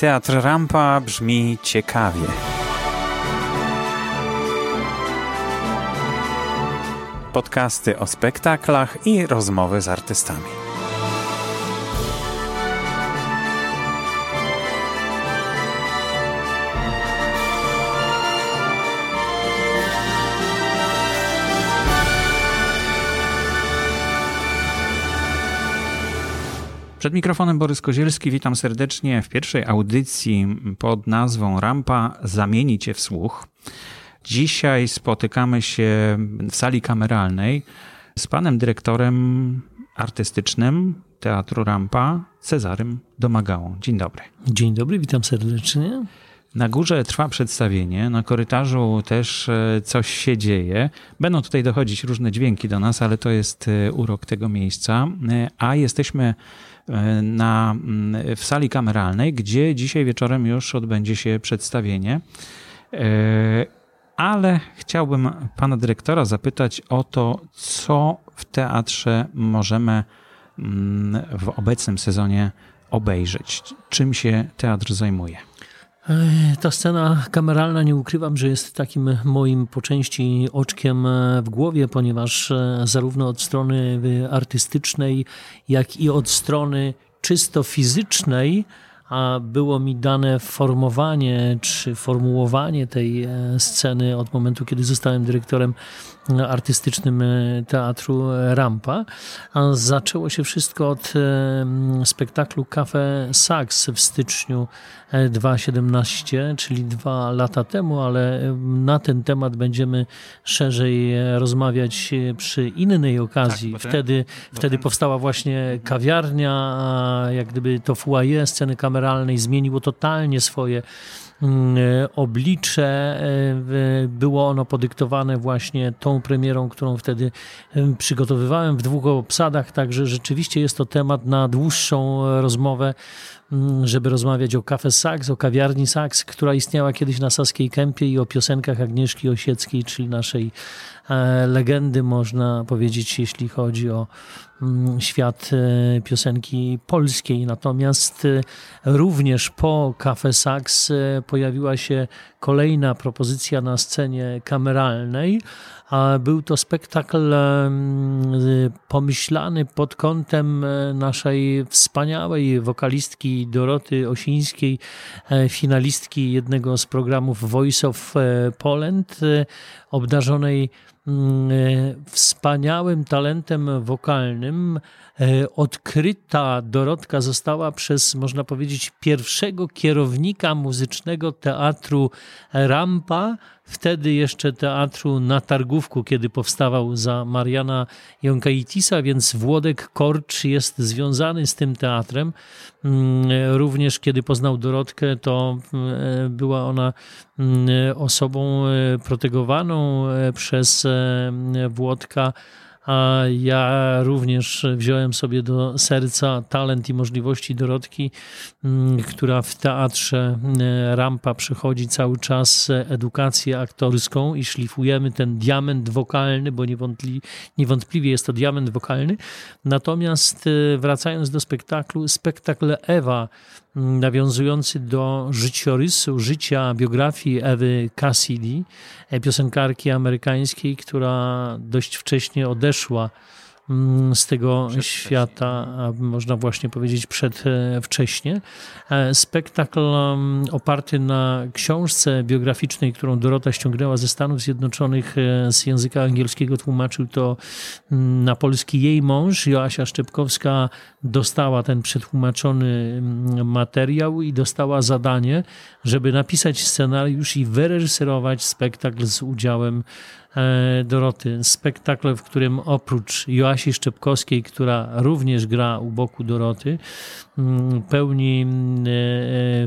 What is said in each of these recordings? Teatr Rampa brzmi ciekawie. Podcasty o spektaklach i rozmowy z artystami. Przed mikrofonem Borys Kozielski, witam serdecznie w pierwszej audycji pod nazwą Rampa zamieni cię w słuch. Dzisiaj spotykamy się w sali kameralnej z panem dyrektorem artystycznym Teatru Rampa, Cezarym Domagałą. Dzień dobry. Dzień dobry, witam serdecznie. Na górze trwa przedstawienie, na korytarzu też coś się dzieje. Będą tutaj dochodzić różne dźwięki do nas, ale to jest urok tego miejsca. A jesteśmy w sali kameralnej, gdzie dzisiaj wieczorem już odbędzie się przedstawienie. Ale chciałbym pana dyrektora zapytać o to, co w teatrze możemy w obecnym sezonie obejrzeć. Czym się teatr zajmuje? Ta scena kameralna, nie ukrywam, że jest takim moim po części oczkiem w głowie, ponieważ zarówno od strony artystycznej, jak i od strony czysto fizycznej było mi dane formowanie czy formułowanie tej sceny od momentu, kiedy zostałem dyrektorem artystycznym Teatru Rampa. Zaczęło się wszystko od spektaklu Cafe Sax w styczniu 2017, czyli 2 lata temu, ale na ten temat będziemy szerzej rozmawiać przy innej okazji. Tak, wtedy powstała właśnie kawiarnia, jak gdyby to foyer sceny kameralnej zmieniło totalnie swoje oblicze. Było ono podyktowane właśnie tą premierą, którą wtedy przygotowywałem w 2 obsadach, także rzeczywiście jest to temat na dłuższą rozmowę, żeby rozmawiać o Cafe Sax, o kawiarni Sax, która istniała kiedyś na Saskiej Kępie i o piosenkach Agnieszki Osieckiej, czyli naszej legendy, można powiedzieć, jeśli chodzi o świat piosenki polskiej. Natomiast również po Cafe Sax pojawiła się kolejna propozycja na scenie kameralnej. Był to spektakl pomyślany pod kątem naszej wspaniałej wokalistki Doroty Osińskiej, finalistki jednego z programów Voice of Poland, obdarzonej wspaniałym talentem wokalnym. Odkryta Dorotka została przez, można powiedzieć, pierwszego kierownika muzycznego Teatru Rampa, wtedy jeszcze Teatru na Targówku, kiedy powstawał, za Mariana Jonkaitisa, więc Włodek Korcz jest związany z tym teatrem. Również kiedy poznał Dorotkę, to była ona osobą protegowaną przez Włodka, a ja również wziąłem sobie do serca talent i możliwości Dorotki, która w Teatrze Rampa przechodzi cały czas edukację aktorską i szlifujemy ten diament wokalny, bo niewątpliwie jest to diament wokalny. Natomiast wracając do spektaklu, spektakl Ewa, nawiązujący do życiorysu, życia, biografii Ewy Cassidy, piosenkarki amerykańskiej, która dość wcześnie odeszła z tego świata, można właśnie powiedzieć przedwcześnie. Spektakl oparty na książce biograficznej, którą Dorota ściągnęła ze Stanów Zjednoczonych, z języka angielskiego tłumaczył to na polski jej mąż. Joasia Szczepkowska dostała ten przetłumaczony materiał i dostała zadanie, żeby napisać scenariusz i wyreżyserować spektakl z udziałem Doroty. Spektakl, w którym oprócz Joasi Szczepkowskiej, która również gra u boku Doroty, pełni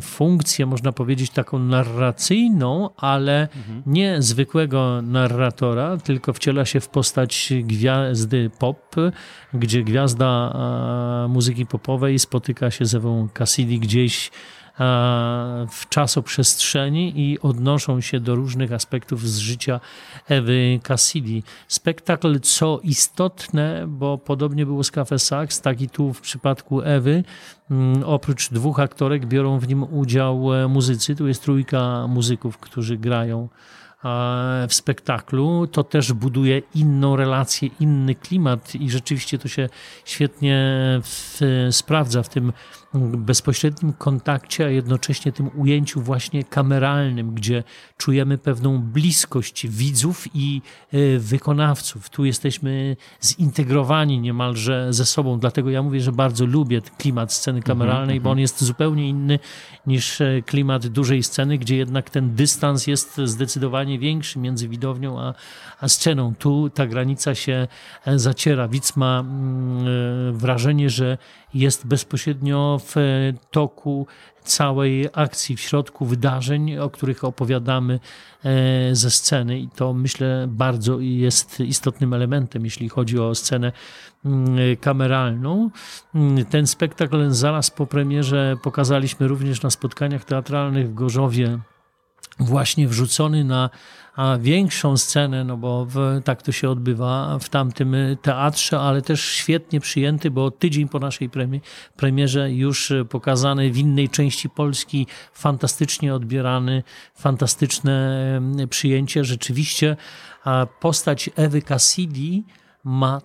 funkcję, można powiedzieć, taką narracyjną, ale nie zwykłego narratora, tylko wciela się w postać gwiazdy pop, gdzie gwiazda muzyki popowej spotyka się z Ewą Cassidy gdzieś w czasoprzestrzeni i odnoszą się do różnych aspektów z życia Ewy Cassidy. Spektakl, co istotne, bo podobnie było z Cafe Sachs, tak i tu w przypadku Ewy, oprócz dwóch aktorek biorą w nim udział muzycy. Tu jest trójka muzyków, którzy grają w spektaklu. To też buduje inną relację, inny klimat i rzeczywiście to się świetnie sprawdza w tym bezpośrednim kontakcie, a jednocześnie tym ujęciu właśnie kameralnym, gdzie czujemy pewną bliskość widzów i wykonawców. Tu jesteśmy zintegrowani niemalże ze sobą, dlatego ja mówię, że bardzo lubię klimat sceny kameralnej, bo on jest zupełnie inny niż klimat dużej sceny, gdzie jednak ten dystans jest zdecydowanie większy między widownią a sceną. Tu ta granica się zaciera. Widz ma wrażenie, że jest bezpośrednio w toku całej akcji, w środku wydarzeń, o których opowiadamy ze sceny i to myślę bardzo jest istotnym elementem, jeśli chodzi o scenę kameralną. Ten spektakl zaraz po premierze pokazaliśmy również na spotkaniach teatralnych w Gorzowie, właśnie wrzucony na większą scenę, no bo tak to się odbywa w tamtym teatrze, ale też świetnie przyjęty, bo tydzień po naszej premierze już pokazany w innej części Polski, fantastycznie odbierany, fantastyczne przyjęcie. Rzeczywiście postać Ewy Cassidy ma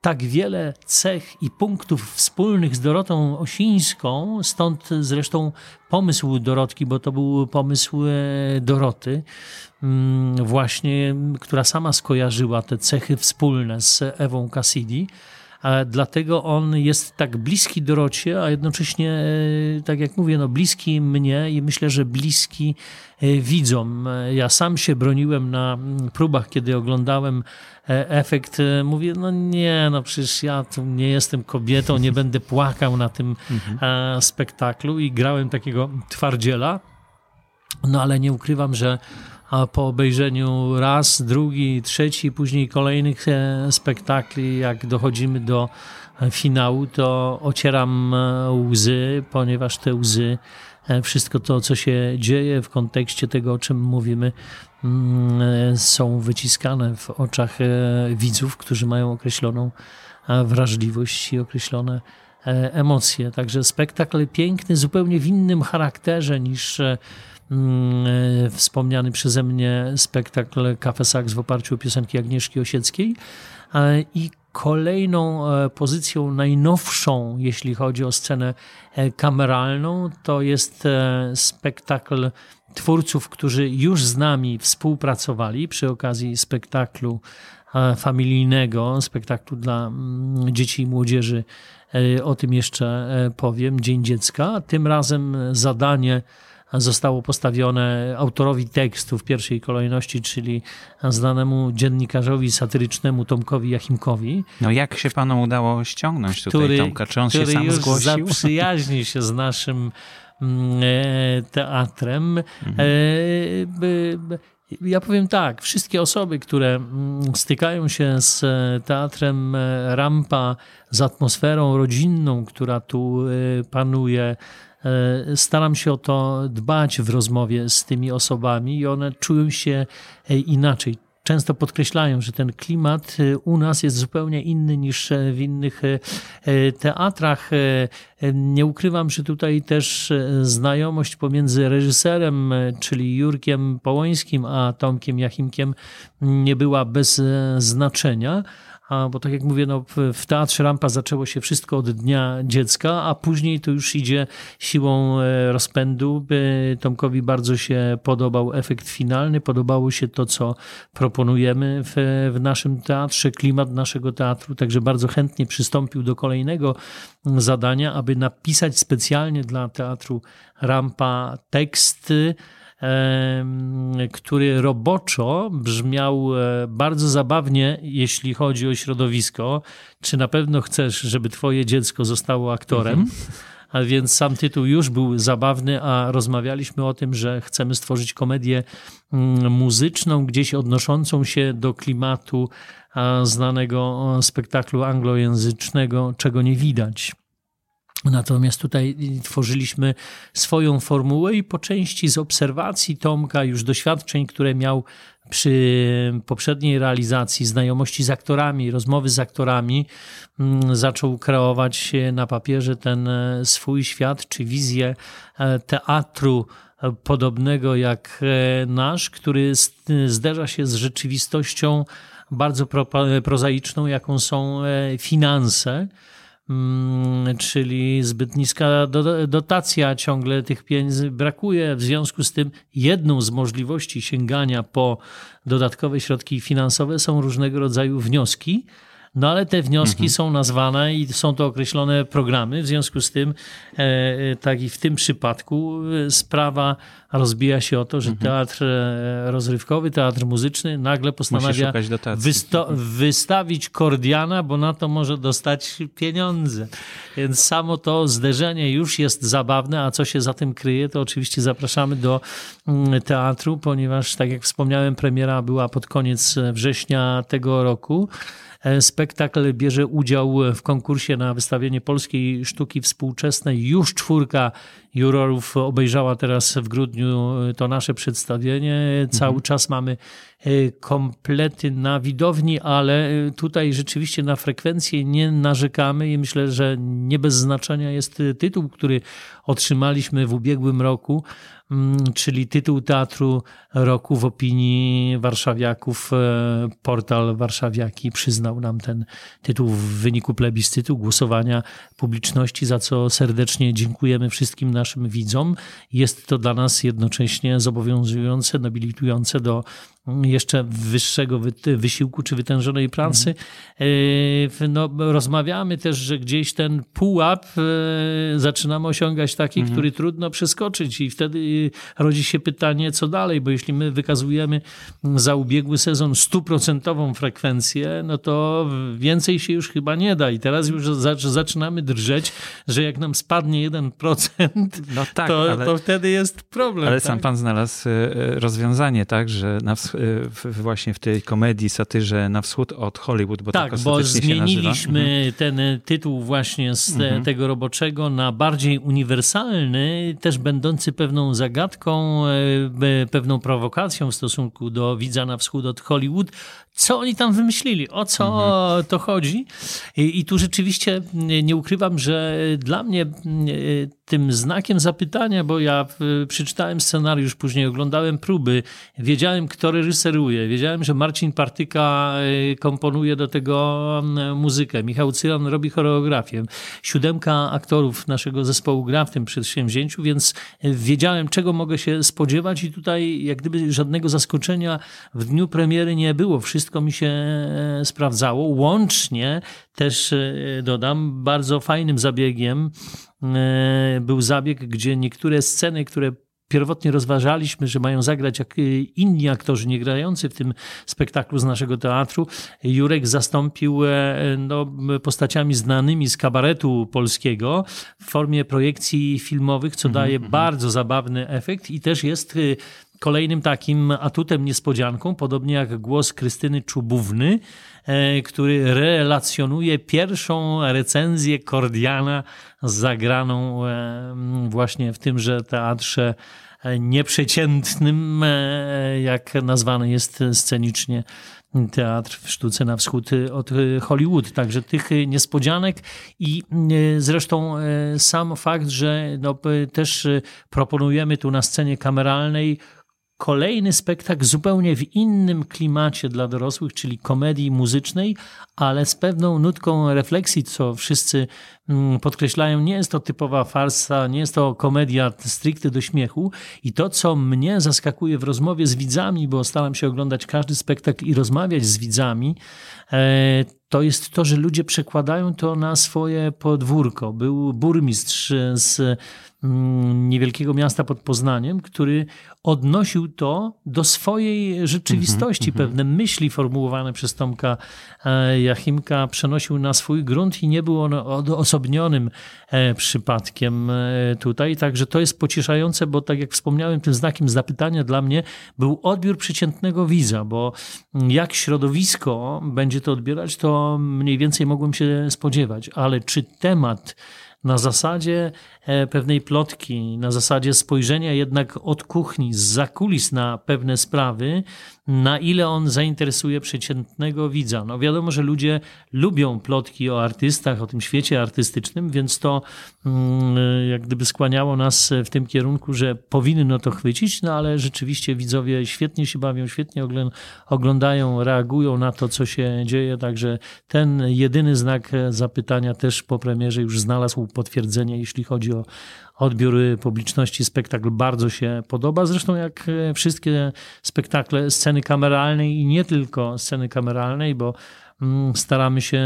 tak wiele cech i punktów wspólnych z Dorotą Osińską, stąd zresztą pomysł Dorotki, bo to był pomysł Doroty, właśnie, która sama skojarzyła te cechy wspólne z Ewą Cassidy. Dlatego on jest tak bliski Dorocie, a jednocześnie, tak jak mówię, no bliski mnie i myślę, że bliski widzom. Ja sam się broniłem na próbach, kiedy oglądałem efekt. Mówię, przecież ja tu nie jestem kobietą, nie będę płakał na tym spektaklu i grałem takiego twardziela. No ale nie ukrywam, że a po obejrzeniu raz, drugi, trzeci, później kolejnych spektakli, jak dochodzimy do finału, to ocieram łzy, ponieważ te łzy, wszystko to, co się dzieje w kontekście tego, o czym mówimy, są wyciskane w oczach widzów, którzy mają określoną wrażliwość i określone emocje. Także spektakl piękny, zupełnie w innym charakterze niż wspomniany przeze mnie spektakl Cafe Sachs w oparciu o piosenki Agnieszki Osieckiej. I kolejną pozycją najnowszą, jeśli chodzi o scenę kameralną, to jest spektakl twórców, którzy już z nami współpracowali przy okazji spektaklu familijnego, spektaklu dla dzieci i młodzieży. O tym jeszcze powiem. Dzień Dziecka. Tym razem zadanie zostało postawione autorowi tekstu w pierwszej kolejności, czyli znanemu dziennikarzowi satyrycznemu Tomkowi Jachimkowi. No jak się panu udało ściągnąć tutaj Tomka? Czy on się sam zgłosił? Który już zaprzyjaźnił się z naszym teatrem. Ja powiem tak, wszystkie osoby, które stykają się z teatrem Rampa, z atmosferą rodzinną, która tu panuje, staram się o to dbać w rozmowie z tymi osobami i one czują się inaczej. Często podkreślają, że ten klimat u nas jest zupełnie inny niż w innych teatrach. Nie ukrywam, że tutaj też znajomość pomiędzy reżyserem, czyli Jurkiem Połońskim, a Tomkiem Jachimkiem nie była bez znaczenia. Bo tak jak mówię, w Teatrze Rampa zaczęło się wszystko od Dnia Dziecka, a później to już idzie siłą rozpędu. Tomkowi bardzo się podobał efekt finalny, podobało się to, co proponujemy w naszym teatrze, klimat naszego teatru, także bardzo chętnie przystąpił do kolejnego zadania, aby napisać specjalnie dla Teatru Rampa tekst, który roboczo brzmiał bardzo zabawnie, jeśli chodzi o środowisko. Czy na pewno chcesz, żeby twoje dziecko zostało aktorem? A więc sam tytuł już był zabawny, a rozmawialiśmy o tym, że chcemy stworzyć komedię muzyczną, gdzieś odnoszącą się do klimatu znanego spektaklu anglojęzycznego, Czego nie widać. Natomiast tutaj tworzyliśmy swoją formułę i po części z obserwacji Tomka, już doświadczeń, które miał przy poprzedniej realizacji, znajomości z aktorami, rozmowy z aktorami, zaczął kreować na papierze ten swój świat czy wizję teatru podobnego jak nasz, który zderza się z rzeczywistością bardzo prozaiczną, jaką są finanse. Czyli zbyt niska dotacja, ciągle tych pieniędzy brakuje. W związku z tym jedną z możliwości sięgania po dodatkowe środki finansowe są różnego rodzaju wnioski, no ale te wnioski są nazwane i są to określone programy. W związku z tym, tak i w tym przypadku, sprawa rozbija się o to, że teatr rozrywkowy, teatr muzyczny nagle postanawia wystawić Kordiana, bo na to może dostać pieniądze. Więc samo to zderzenie już jest zabawne, a co się za tym kryje, to oczywiście zapraszamy do teatru, ponieważ tak jak wspomniałem, premiera była pod koniec września tego roku. Spektakl bierze udział w konkursie na wystawienie polskiej sztuki współczesnej. Już 4 jurorów obejrzała teraz w grudniu to nasze przedstawienie. Cały czas mamy komplety na widowni, ale tutaj rzeczywiście na frekwencję nie narzekamy i myślę, że nie bez znaczenia jest tytuł, który otrzymaliśmy w ubiegłym roku, czyli tytuł Teatru Roku w opinii warszawiaków. Portal Warszawiaki przyznał nam ten tytuł w wyniku plebiscytu, głosowania publiczności, za co serdecznie dziękujemy wszystkim naszym widzom. Jest to dla nas jednocześnie zobowiązujące, nobilitujące do jeszcze wyższego wysiłku czy wytężonej pracy. No, rozmawiamy też, że gdzieś ten pułap zaczynamy osiągać taki, który trudno przeskoczyć i wtedy rodzi się pytanie, co dalej, bo jeśli my wykazujemy za ubiegły sezon 100% frekwencję, no to więcej się już chyba nie da i teraz już zaczynamy drżeć, że jak nam spadnie 1%, no tak, to wtedy jest problem. Ale tak? Sam pan znalazł rozwiązanie, tak, że na właśnie w tej komedii, satyrze Na wschód od Hollywood, bo tak, tak ostatecznie bo zmieniliśmy się ten tytuł właśnie z tego roboczego na bardziej uniwersalny, też będący pewną zagadką, pewną prowokacją w stosunku do widza Na wschód od Hollywood. Co oni tam wymyślili? O co to chodzi? I tu rzeczywiście nie ukrywam, że dla mnie tym znakiem zapytania, bo ja przeczytałem scenariusz, później oglądałem próby, wiedziałem, kto reżyseruje, wiedziałem, że Marcin Partyka komponuje do tego muzykę, Michał Cyran robi choreografię, 7 aktorów naszego zespołu gra w tym przedsięwzięciu, więc wiedziałem, czego mogę się spodziewać i tutaj jak gdyby żadnego zaskoczenia w dniu premiery nie było. Wszystko mi się sprawdzało, łącznie też dodam, bardzo fajnym zabiegiem był zabieg, gdzie niektóre sceny, które pierwotnie rozważaliśmy, że mają zagrać jak inni aktorzy nie grający w tym spektaklu z naszego teatru, Jurek zastąpił postaciami znanymi z kabaretu polskiego w formie projekcji filmowych, co daje bardzo zabawny efekt i też jest kolejnym takim atutem, niespodzianką, podobnie jak głos Krystyny Czubówny, który relacjonuje pierwszą recenzję Kordiana zagraną właśnie w tymże teatrze nieprzeciętnym, jak nazwany jest scenicznie teatr w sztuce Na wschód od Hollywood. Także tych niespodzianek i zresztą sam fakt, że też proponujemy tu na scenie kameralnej kolejny spektakl zupełnie w innym klimacie dla dorosłych, czyli komedii muzycznej, ale z pewną nutką refleksji, co wszyscy podkreślają. Nie jest to typowa farsa, nie jest to komedia stricte do śmiechu i to, co mnie zaskakuje w rozmowie z widzami, bo staram się oglądać każdy spektakl i rozmawiać z widzami, to jest to, że ludzie przekładają to na swoje podwórko. Był burmistrz z niewielkiego miasta pod Poznaniem, który odnosił to do swojej rzeczywistości. Pewne myśli formułowane przez Tomka Jachimka przenosił na swój grunt i nie był on odosobnionym przypadkiem tutaj. Także to jest pocieszające, bo tak jak wspomniałem, tym znakiem zapytania dla mnie był odbiór przeciętnego widza, bo jak środowisko będzie to odbierać, to mniej więcej mogłem się spodziewać, ale czy temat na zasadzie pewnej plotki, na zasadzie spojrzenia jednak od kuchni, z zakulis na pewne sprawy, na ile on zainteresuje przeciętnego widza. No wiadomo, że ludzie lubią plotki o artystach, o tym świecie artystycznym, więc to jak gdyby skłaniało nas w tym kierunku, że powinno to chwycić, no ale rzeczywiście widzowie świetnie się bawią, świetnie oglądają, reagują na to, co się dzieje, także ten jedyny znak zapytania też po premierze już znalazł potwierdzenie, jeśli chodzi o odbiór publiczności. Spektakl bardzo się podoba, zresztą jak wszystkie spektakle sceny kameralnej i nie tylko sceny kameralnej, bo staramy się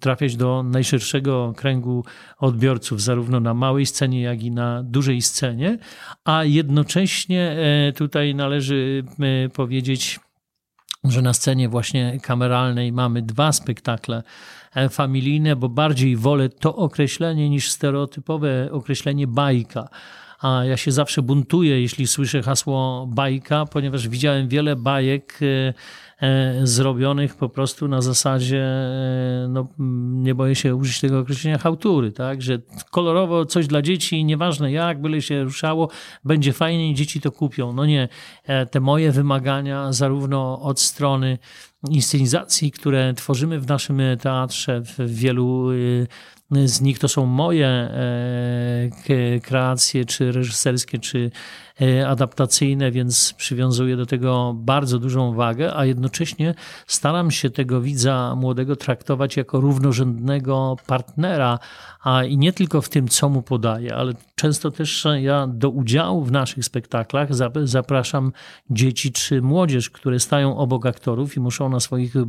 trafiać do najszerszego kręgu odbiorców, zarówno na małej scenie, jak i na dużej scenie, a jednocześnie tutaj należy powiedzieć, że na scenie właśnie kameralnej mamy dwa spektakle familijne, bo bardziej wolę to określenie niż stereotypowe określenie bajka. A ja się zawsze buntuję, jeśli słyszę hasło bajka, ponieważ widziałem wiele bajek zrobionych po prostu na zasadzie, no nie boję się użyć tego określenia, chałtury, tak? Że kolorowo coś dla dzieci, nieważne jak, byle się ruszało, będzie fajnie i dzieci to kupią. No nie, te moje wymagania zarówno od strony inscenizacji, które tworzymy w naszym teatrze, w wielu z nich to są moje kreacje, czy reżyserskie, czy adaptacyjne, więc przywiązuję do tego bardzo dużą wagę, a jednocześnie staram się tego widza młodego traktować jako równorzędnego partnera, a i nie tylko w tym, co mu podaję, ale często też ja do udziału w naszych spektaklach zapraszam dzieci czy młodzież, które stają obok aktorów i muszą na swoich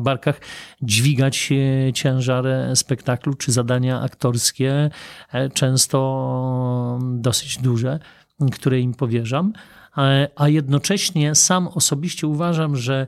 barkach dźwigać ciężar spektaklu czy zadania aktorskie, często dosyć duże, które im powierzam, a jednocześnie sam osobiście uważam, że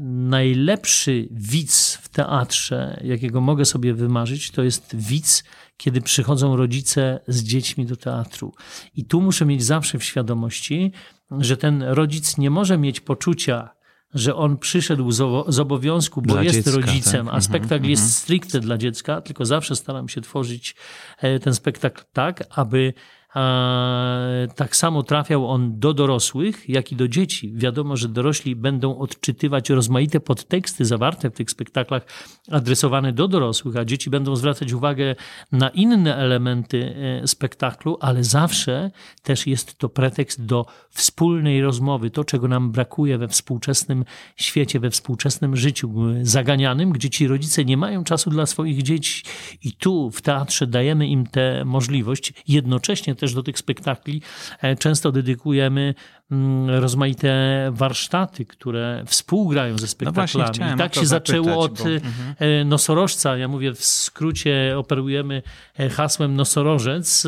najlepszy widz w teatrze, jakiego mogę sobie wymarzyć, to jest widz, kiedy przychodzą rodzice z dziećmi do teatru. I tu muszę mieć zawsze w świadomości, że ten rodzic nie może mieć poczucia, że on przyszedł z obowiązku, bo jest rodzicem, a spektakl jest stricte dla dziecka, tylko zawsze staram się tworzyć ten spektakl tak, aby tak samo trafiał on do dorosłych, jak i do dzieci. Wiadomo, że dorośli będą odczytywać rozmaite podteksty zawarte w tych spektaklach adresowane do dorosłych, a dzieci będą zwracać uwagę na inne elementy spektaklu, ale zawsze też jest to pretekst do wspólnej rozmowy. To, czego nam brakuje we współczesnym świecie, we współczesnym życiu zaganianym, gdzie ci rodzice nie mają czasu dla swoich dzieci i tu w teatrze dajemy im tę możliwość. Jednocześnie też do tych spektakli często dedykujemy rozmaite warsztaty, które współgrają ze spektaklami. No i tak się zaczęło od nosorożca. Ja mówię w skrócie, operujemy hasłem nosorożec.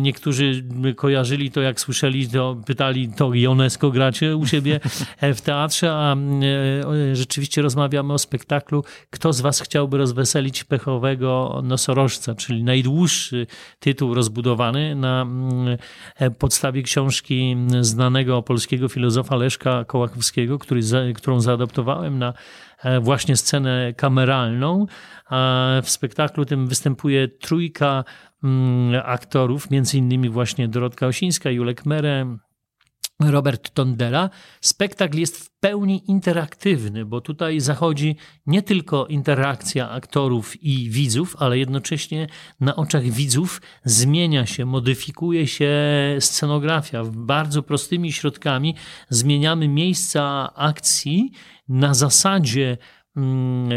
Niektórzy kojarzyli to, jak słyszeli, to pytali, to Ionesko gracie u siebie w teatrze, a rzeczywiście rozmawiamy o spektaklu Kto z was chciałby rozweselić pechowego nosorożca, czyli najdłuższy tytuł rozbudowany na podstawie książki znanego polskiego filozofa Leszka Kołakowskiego, którą zaadaptowałem na właśnie scenę kameralną. W spektaklu tym występuje trójka aktorów, między innymi właśnie Dorotka Osińska, Julek Mere, Robert Tondela. Spektakl jest w pełni interaktywny, bo tutaj zachodzi nie tylko interakcja aktorów i widzów, ale jednocześnie na oczach widzów zmienia się, modyfikuje się scenografia. Bardzo prostymi środkami zmieniamy miejsca akcji na zasadzie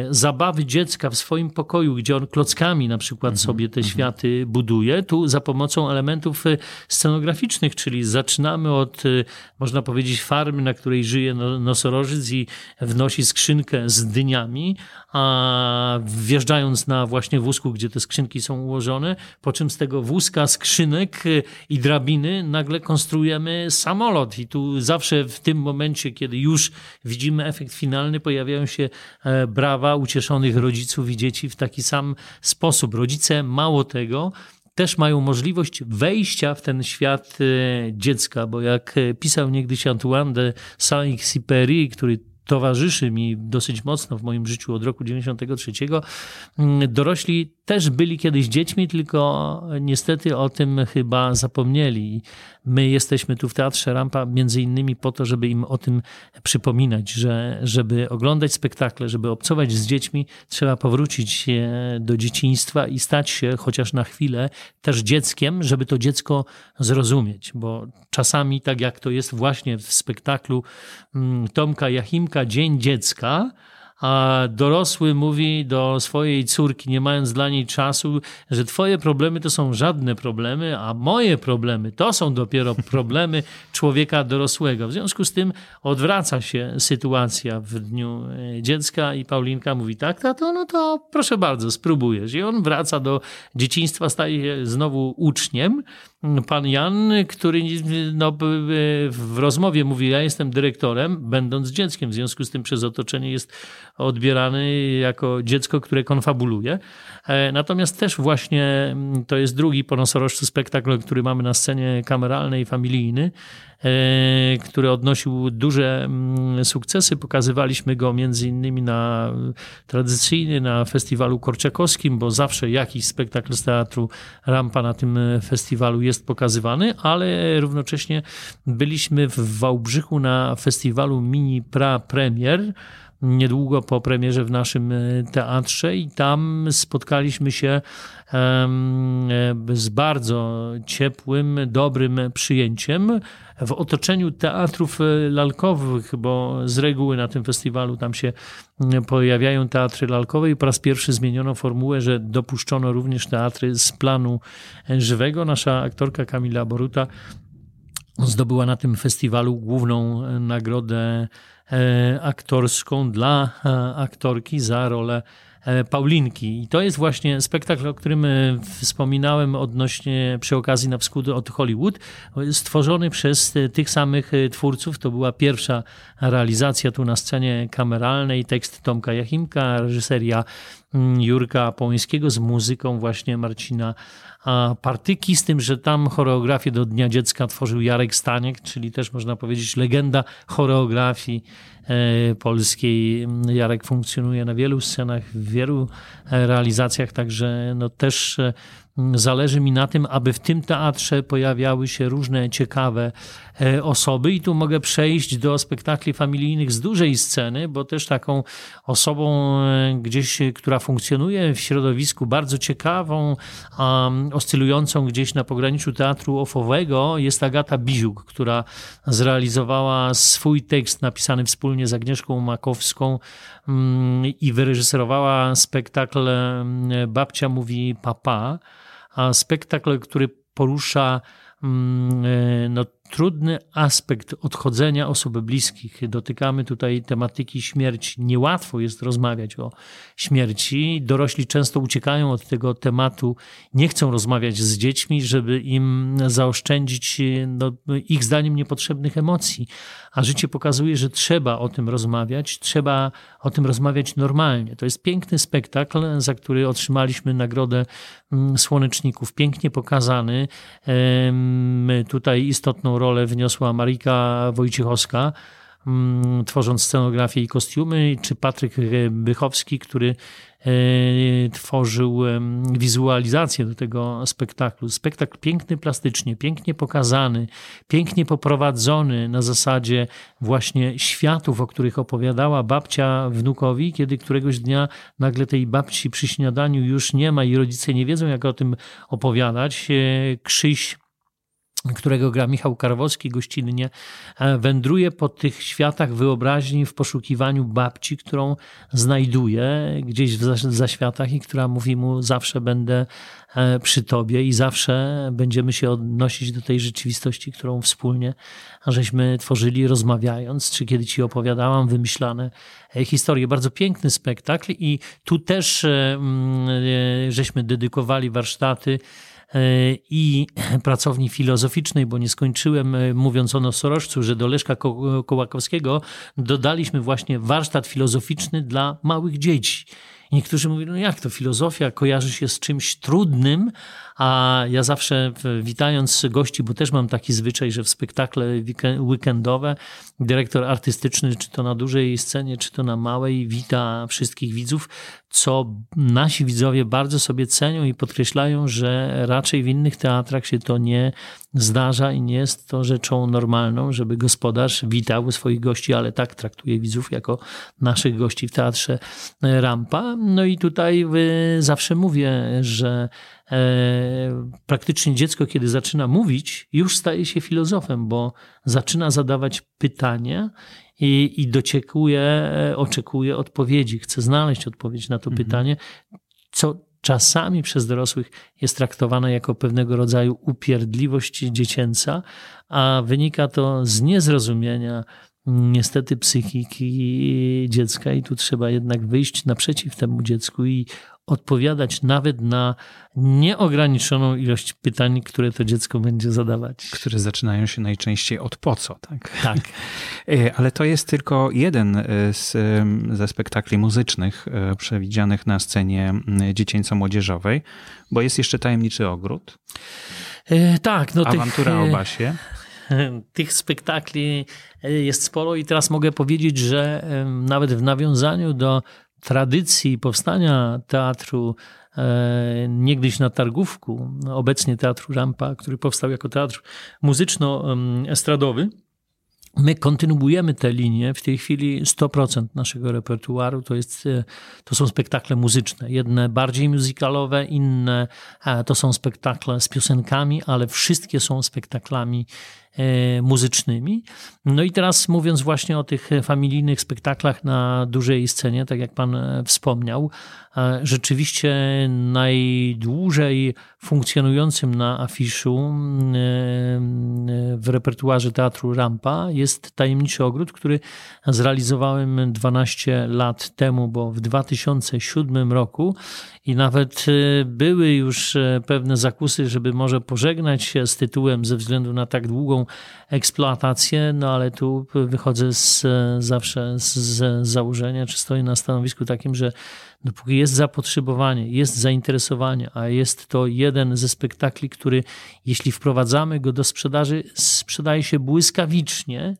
zabawy dziecka w swoim pokoju, gdzie on klockami na przykład sobie te światy buduje, tu za pomocą elementów scenograficznych, czyli zaczynamy od, można powiedzieć, farmy, na której żyje nosorożec i wnosi skrzynkę z dyniami, a wjeżdżając na właśnie wózku, gdzie te skrzynki są ułożone, po czym z tego wózka, skrzynek i drabiny nagle konstruujemy samolot i tu zawsze w tym momencie, kiedy już widzimy efekt finalny, pojawiają się brawa ucieszonych rodziców i dzieci w taki sam sposób. Rodzice, mało tego, też mają możliwość wejścia w ten świat dziecka, bo jak pisał niegdyś Antoine de Saint-Exupéry, który towarzyszy mi dosyć mocno w moim życiu od roku 93. Dorośli też byli kiedyś dziećmi, tylko niestety o tym chyba zapomnieli. My jesteśmy tu w Teatrze Rampa między innymi po to, żeby im o tym przypominać, że żeby oglądać spektakle, żeby obcować z dziećmi, trzeba powrócić do dzieciństwa i stać się chociaż na chwilę też dzieckiem, żeby to dziecko zrozumieć. Bo czasami, tak jak to jest właśnie w spektaklu Tomka Jachimka Dzień Dziecka, a dorosły mówi do swojej córki, nie mając dla niej czasu, że twoje problemy to są żadne problemy, a moje problemy to są dopiero problemy człowieka dorosłego. W związku z tym odwraca się sytuacja w Dniu Dziecka i Paulinka mówi, tak tato, no to proszę bardzo, spróbujesz. I on wraca do dzieciństwa, staje się znowu uczniem. Pan Jan, który no, w rozmowie mówi, ja jestem dyrektorem, będąc dzieckiem. W związku z tym przez otoczenie jest odbierany jako dziecko, które konfabuluje. Natomiast też właśnie to jest drugi po nosorożcu spektakl, który mamy na scenie kameralnej, familijny, który odnosił duże sukcesy. Pokazywaliśmy go między innymi na tradycyjny, na festiwalu korczakowskim, bo zawsze jakiś spektakl z Teatru Rampa na tym festiwalu jest pokazywany, ale równocześnie byliśmy w Wałbrzychu na festiwalu Mini Pra Premier, niedługo po premierze w naszym teatrze i tam spotkaliśmy się z bardzo ciepłym, dobrym przyjęciem w otoczeniu teatrów lalkowych, bo z reguły na tym festiwalu tam się pojawiają teatry lalkowe i po raz pierwszy zmieniono formułę, że dopuszczono również teatry z planu żywego. Nasza aktorka Kamila Boruta zdobyła na tym festiwalu główną nagrodę aktorską dla aktorki za rolę Paulinki. I to jest właśnie spektakl, o którym wspominałem odnośnie przy okazji Na wschód od Hollywood, stworzony przez tych samych twórców. To była pierwsza realizacja tu na scenie kameralnej, tekst Tomka Jachimka, reżyseria Jurka Połońskiego z muzyką właśnie Marcina Partyki, z tym, że tam choreografię do Dnia Dziecka tworzył Jarek Staniek, czyli też można powiedzieć legenda choreografii polskiej. Jarek funkcjonuje na wielu scenach, w wielu realizacjach, także no też zależy mi na tym, aby w tym teatrze pojawiały się różne ciekawe osoby i tu mogę przejść do spektakli familijnych z dużej sceny, bo też taką osobą gdzieś, która funkcjonuje w środowisku bardzo ciekawą, oscylującą gdzieś na pograniczu teatru ofowego jest Agata Biziuk, która zrealizowała swój tekst napisany wspólnie z Agnieszką Makowską i wyreżyserowała spektakl Babcia mówi papa, a spektakl, który porusza no, trudny aspekt odchodzenia osób bliskich. Dotykamy tutaj tematyki śmierci. Niełatwo jest rozmawiać o śmierci. Dorośli często uciekają od tego tematu, nie chcą rozmawiać z dziećmi, żeby im zaoszczędzić no, ich zdaniem niepotrzebnych emocji. A życie pokazuje, że trzeba o tym rozmawiać, trzeba o tym rozmawiać normalnie. To jest piękny spektakl, za który otrzymaliśmy nagrodę Słoneczników. Pięknie pokazany. Tutaj istotną rolę wniosła Marika Wojciechowska, tworząc scenografię i kostiumy, czy Patryk Bychowski, który tworzył wizualizację do tego spektaklu. Spektakl piękny plastycznie, pięknie pokazany, pięknie poprowadzony na zasadzie właśnie światów, o których opowiadała babcia wnukowi, kiedy któregoś dnia nagle tej babci przy śniadaniu już nie ma i rodzice nie wiedzą, jak o tym opowiadać. Krzyś, którego gra Michał Karwowski gościnnie, wędruje po tych światach wyobraźni w poszukiwaniu babci, którą znajduje gdzieś w zaświatach i która mówi mu, zawsze będę przy tobie i zawsze będziemy się odnosić do tej rzeczywistości, którą wspólnie żeśmy tworzyli, rozmawiając, czy kiedy ci opowiadałam wymyślane historie. Bardzo piękny spektakl i tu też żeśmy dedykowali warsztaty i pracowni filozoficznej, bo nie skończyłem mówiąc o nosorożcu, że do Leszka Kołakowskiego dodaliśmy właśnie warsztat filozoficzny dla małych dzieci. Niektórzy mówią, no jak to filozofia kojarzy się z czymś trudnym, A ja zawsze witając gości, bo też mam taki zwyczaj, że w spektakle weekendowe dyrektor artystyczny, czy to na dużej scenie, czy to na małej, wita wszystkich widzów, co nasi widzowie bardzo sobie cenią i podkreślają, że raczej w innych teatrach się to nie zdarza i nie jest to rzeczą normalną, żeby gospodarz witał swoich gości, ale tak traktuje widzów jako naszych gości w Teatrze Rampa. No i tutaj zawsze mówię, że praktycznie dziecko, kiedy zaczyna mówić, już staje się filozofem, bo zaczyna zadawać pytania i oczekuje odpowiedzi, chce znaleźć odpowiedź na to pytanie, co czasami przez dorosłych jest traktowane jako pewnego rodzaju upierdliwość dziecięca, a wynika to z niezrozumienia niestety psychiki dziecka i tu trzeba jednak wyjść naprzeciw temu dziecku i odpowiadać nawet na nieograniczoną ilość pytań, które to dziecko będzie zadawać. Które zaczynają się najczęściej od po co, tak? Tak. Ale to jest tylko jeden ze spektakli muzycznych przewidzianych na scenie dziecięco-młodzieżowej, bo jest jeszcze Tajemniczy Ogród. Tak. No Awantura o Basie. Tych spektakli jest sporo i teraz mogę powiedzieć, że nawet w nawiązaniu do tradycji powstania teatru niegdyś na Targówku, obecnie Teatru Rampa, który powstał jako teatr muzyczno-estradowy, my kontynuujemy tę linię. W tej chwili 100% naszego repertuaru to są spektakle muzyczne. Jedne bardziej muzykalowe, inne to są spektakle z piosenkami, ale wszystkie są spektaklami muzycznymi. No i teraz mówiąc właśnie o tych familijnych spektaklach na dużej scenie, tak jak pan wspomniał, rzeczywiście najdłużej funkcjonującym na afiszu w repertuarze Teatru Rampa jest Tajemniczy Ogród, który zrealizowałem 12 lat temu, bo w 2007 roku i nawet były już pewne zakusy, żeby może pożegnać się z tytułem ze względu na tak długą eksploatację, no ale tu wychodzę zawsze z założenia, czy stoję na stanowisku takim, że dopóki jest zapotrzebowanie, jest zainteresowanie, a jest to jeden ze spektakli, który jeśli wprowadzamy go do sprzedaży, sprzedaje się błyskawicznie,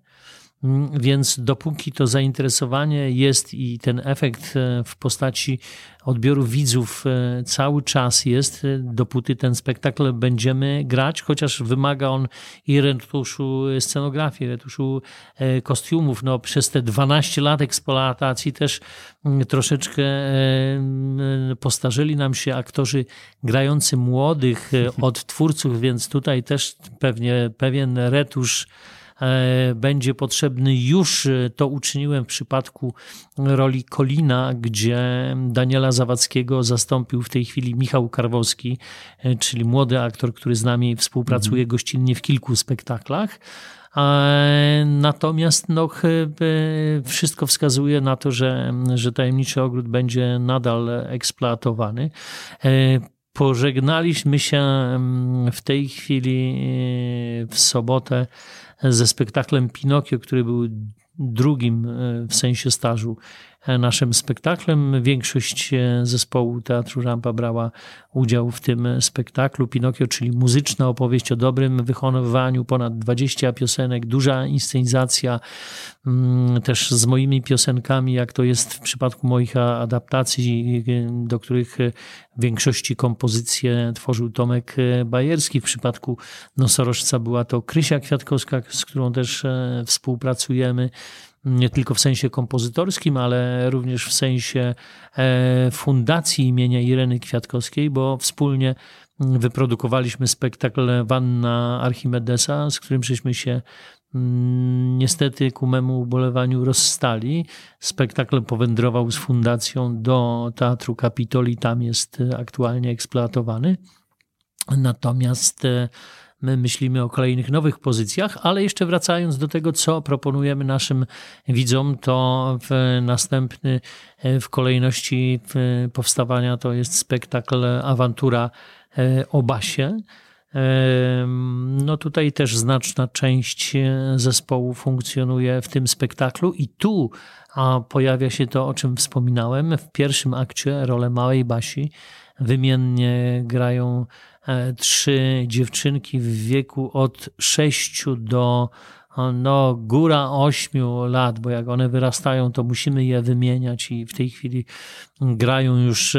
więc dopóki to zainteresowanie jest i ten efekt w postaci odbioru widzów cały czas jest, dopóty ten spektakl będziemy grać, chociaż wymaga on i retuszu scenografii, retuszu kostiumów. No, przez te 12 lat eksploatacji też troszeczkę postarzeli nam się aktorzy grający młodych od twórców, więc tutaj też pewien retusz będzie potrzebny. Już to uczyniłem w przypadku roli Kolina, gdzie Daniela Zawadzkiego zastąpił w tej chwili Michał Karwowski, czyli młody aktor, który z nami współpracuje gościnnie w kilku spektaklach. Natomiast wszystko wskazuje na to, że Tajemniczy Ogród będzie nadal eksploatowany. Pożegnaliśmy się w tej chwili w sobotę ze spektaklem Pinokio, który był drugim w sensie stażu naszym spektaklem. Większość zespołu Teatru Rampa brała udział w tym spektaklu. Pinokio, czyli muzyczna opowieść o dobrym wychowaniu, ponad 20 piosenek, duża inscenizacja też z moimi piosenkami, jak to jest w przypadku moich adaptacji, do których w większości kompozycje tworzył Tomek Bajerski. W przypadku Nosorożca była to Krysia Kwiatkowska, z którą też współpracujemy. Nie tylko w sensie kompozytorskim, ale również w sensie fundacji imienia Ireny Kwiatkowskiej, bo wspólnie wyprodukowaliśmy spektakl Wanna Archimedesa, z którym żeśmy się niestety ku memu ubolewaniu rozstali. Spektakl powędrował z fundacją do Teatru Kapitoli, tam jest aktualnie eksploatowany. Natomiast my myślimy o kolejnych nowych pozycjach, ale jeszcze wracając do tego, co proponujemy naszym widzom, to następny w kolejności powstawania to jest spektakl Awantura o Basie. No tutaj też znaczna część zespołu funkcjonuje w tym spektaklu i tu pojawia się to, o czym wspominałem. W pierwszym akcie rolę małej Basi wymiennie grają trzy dziewczynki w wieku od 6 do góra 8 lat, bo jak one wyrastają, to musimy je wymieniać i w tej chwili grają już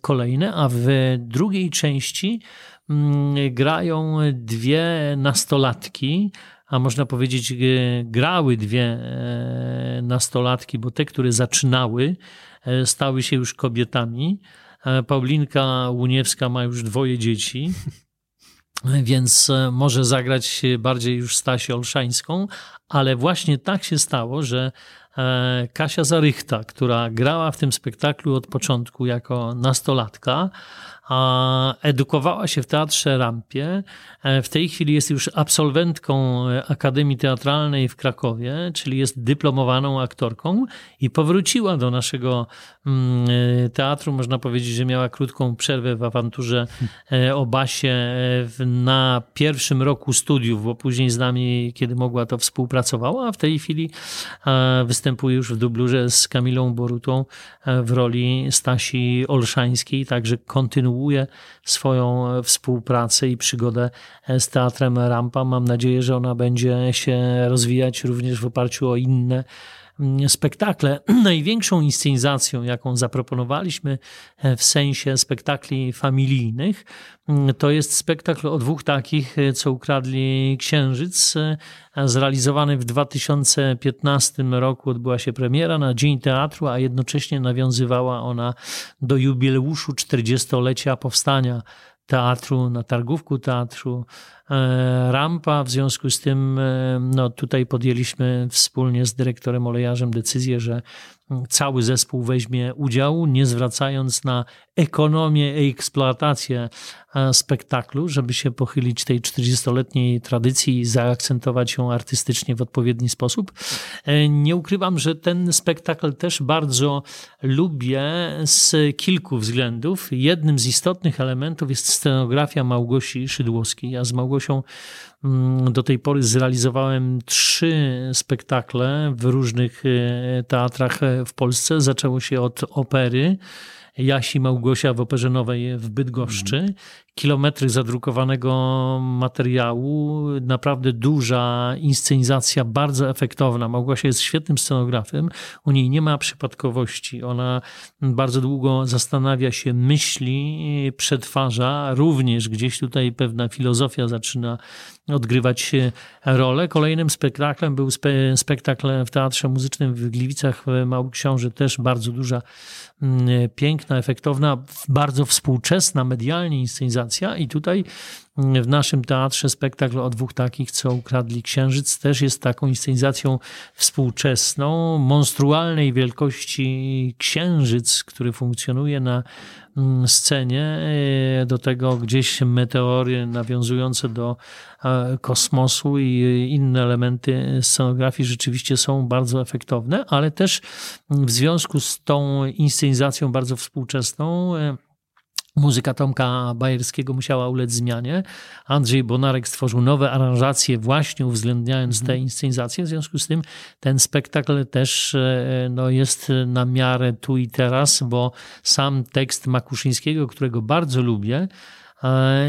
kolejne, a w drugiej części grają dwie nastolatki, a można powiedzieć grały dwie nastolatki, bo te, które zaczynały, stały się już kobietami. Paulinka Łuniewska ma już 2 dzieci, więc może zagrać bardziej już Stasię Olszańską, ale właśnie tak się stało, że Kasia Zarychta, która grała w tym spektaklu od początku jako nastolatka, edukowała się w Teatrze Rampie. W tej chwili jest już absolwentką Akademii Teatralnej w Krakowie, czyli jest dyplomowaną aktorką i powróciła do naszego teatru. Można powiedzieć, że miała krótką przerwę w awanturze o basie na pierwszym roku studiów, bo później z nami, kiedy mogła, to współpracowała, a w tej chwili występuje już w dublurze z Kamilą Borutą w roli Stasi Olszańskiej, także kontynuuje swoją współpracę i przygodę z Teatrem Rampa. Mam nadzieję, że ona będzie się rozwijać również w oparciu o inne spektakle. Największą inscenizacją, jaką zaproponowaliśmy w sensie spektakli familijnych, to jest spektakl o 2 takich, co ukradli księżyc, zrealizowany w 2015 roku. Odbyła się premiera na Dzień Teatru, a jednocześnie nawiązywała ona do jubileuszu 40-lecia powstania teatru, na targówku Teatru Rampa. W związku z tym tutaj podjęliśmy wspólnie z dyrektorem Olejarzem decyzję, że cały zespół weźmie udział, nie zwracając na ekonomię i eksploatację spektaklu, żeby się pochylić tej 40-letniej tradycji i zaakcentować ją artystycznie w odpowiedni sposób. Nie ukrywam, że ten spektakl też bardzo lubię z kilku względów. Jednym z istotnych elementów jest scenografia Małgosi Szydłowskiej. Ja z Małgosią do tej pory zrealizowałem 3 spektakle w różnych teatrach w Polsce. Zaczęło się od opery Jaś i Małgosia w Operze Nowej w Bydgoszczy. Kilometry zadrukowanego materiału, naprawdę duża inscenizacja, bardzo efektowna. Małgosia jest świetnym scenografem, u niej nie ma przypadkowości. Ona bardzo długo zastanawia się, myśli, przetwarza. Również gdzieś tutaj pewna filozofia zaczyna odgrywać rolę. Kolejnym spektaklem był spektakl w Teatrze Muzycznym w Gliwicach w Małoksiąży, też bardzo duża, piękna, efektowna, bardzo współczesna medialnie inscenizacja. I tutaj w naszym teatrze spektakl o 2 takich, co ukradli księżyc, też jest taką inscenizacją współczesną, monstrualnej wielkości księżyc, który funkcjonuje na scenie, do tego gdzieś meteory nawiązujące do kosmosu i inne elementy scenografii rzeczywiście są bardzo efektowne, ale też w związku z tą inscenizacją bardzo współczesną muzyka Tomka Bajerskiego musiała ulec zmianie. Andrzej Bonarek stworzył nowe aranżacje właśnie uwzględniając te inscenizacje. W związku z tym ten spektakl też jest na miarę tu i teraz, bo sam tekst Makuszyńskiego, którego bardzo lubię,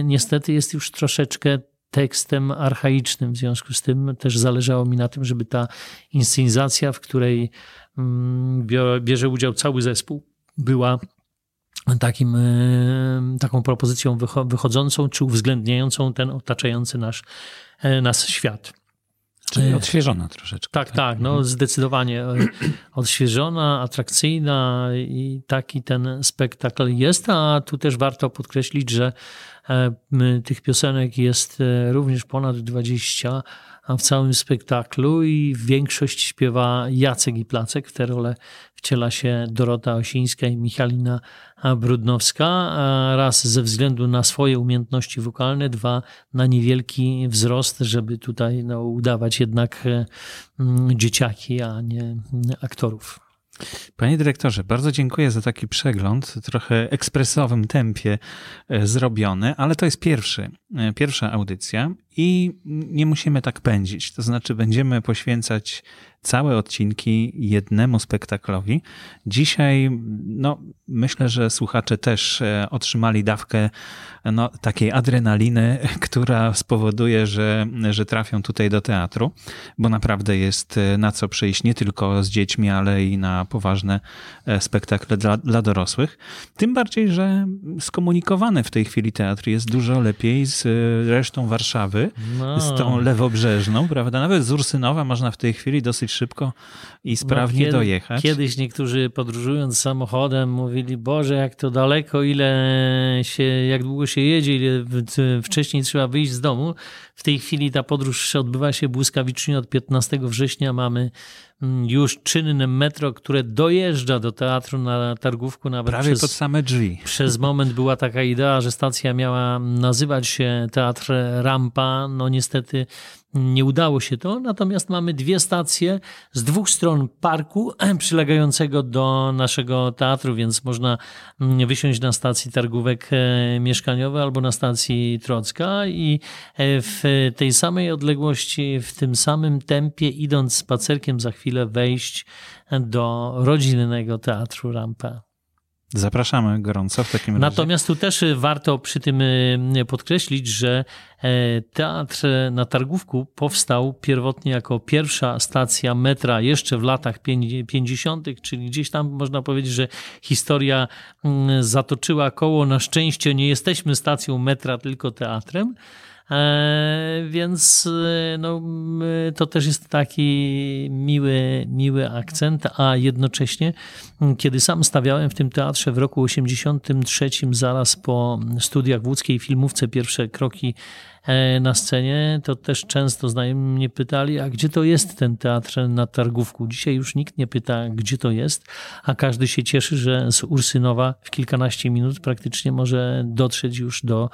niestety jest już troszeczkę tekstem archaicznym. W związku z tym też zależało mi na tym, żeby ta inscenizacja, w której bierze udział cały zespół, była taką propozycją wychodzącą czy uwzględniającą ten otaczający nas świat. Czyli odświeżona troszeczkę. Tak. Zdecydowanie odświeżona, atrakcyjna i taki ten spektakl jest, a tu też warto podkreślić, że tych piosenek jest również ponad 20 w całym spektaklu i większość śpiewa Jacek i Placek. W te role wciela się Dorota Osińska i Michalina Brudnowska. Raz ze względu na swoje umiejętności wokalne, 2 na niewielki wzrost, żeby tutaj udawać jednak dzieciaki, a nie aktorów. Panie dyrektorze, bardzo dziękuję za taki przegląd, trochę ekspresowym tempie zrobiony, ale to jest pierwsza audycja i nie musimy tak pędzić. To znaczy będziemy poświęcać całe odcinki jednemu spektaklowi. Dzisiaj myślę, że słuchacze też otrzymali dawkę takiej adrenaliny, która spowoduje, że trafią tutaj do teatru, bo naprawdę jest na co przyjść nie tylko z dziećmi, ale i na poważne spektakle dla dorosłych. Tym bardziej, że skomunikowany w tej chwili teatr jest dużo lepiej z resztą Warszawy, z tą lewobrzeżną, prawda? Nawet z Ursynowa można w tej chwili dosyć szybko i sprawnie dojechać. Kiedyś niektórzy podróżując samochodem mówili, Boże, jak to daleko, jak długo się jedzie, ile wcześniej trzeba wyjść z domu. W tej chwili ta podróż odbywa się błyskawicznie. Od 15 września mamy już czynne metro, które dojeżdża do teatru na Targówku. Nawet prawie pod same drzwi. Przez moment była taka idea, że stacja miała nazywać się Teatr Rampa. Niestety nie udało się to. Natomiast mamy 2 stacje z 2 stron parku przylegającego do naszego teatru, więc można wysiąść na stacji Targówek Mieszkaniowy albo na stacji Trocka i w tej samej odległości, w tym samym tempie, idąc spacerkiem za chwilę wejść do rodzinnego teatru Rampa. Zapraszamy gorąco w takim razie. Natomiast tu też warto przy tym podkreślić, że teatr na Targówku powstał pierwotnie jako pierwsza stacja metra jeszcze w latach 50., czyli gdzieś tam można powiedzieć, że historia zatoczyła koło. Na szczęście nie jesteśmy stacją metra, tylko teatrem. Więc to też jest taki miły akcent, a jednocześnie kiedy sam stawiałem w tym teatrze w roku 1983, zaraz po studiach w łódzkiej filmówce pierwsze kroki na scenie, to też często znajomych mnie pytali, a gdzie to jest ten teatr na Targówku? Dzisiaj już nikt nie pyta, gdzie to jest, a każdy się cieszy, że z Ursynowa w kilkanaście minut praktycznie może dotrzeć już do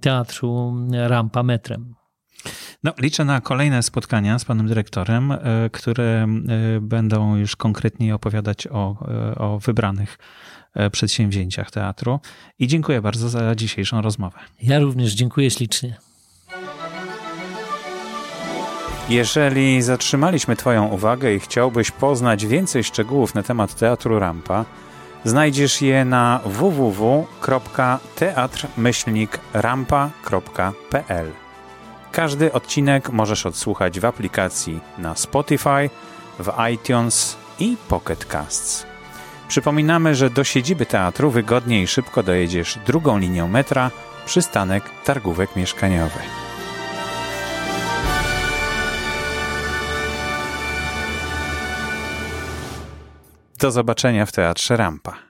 teatru Rampa metrem. Liczę na kolejne spotkania z panem dyrektorem, które będą już konkretniej opowiadać o wybranych przedsięwzięciach teatru. I dziękuję bardzo za dzisiejszą rozmowę. Ja również dziękuję ślicznie. Jeżeli zatrzymaliśmy twoją uwagę i chciałbyś poznać więcej szczegółów na temat Teatru Rampa, znajdziesz je na www.teatrmyślnikrampa.pl. Każdy odcinek możesz odsłuchać w aplikacji na Spotify, w iTunes i Pocket Casts. Przypominamy, że do siedziby teatru wygodnie i szybko dojedziesz drugą linią metra, przystanek Targówek Mieszkaniowy. Do zobaczenia w Teatrze Rampa.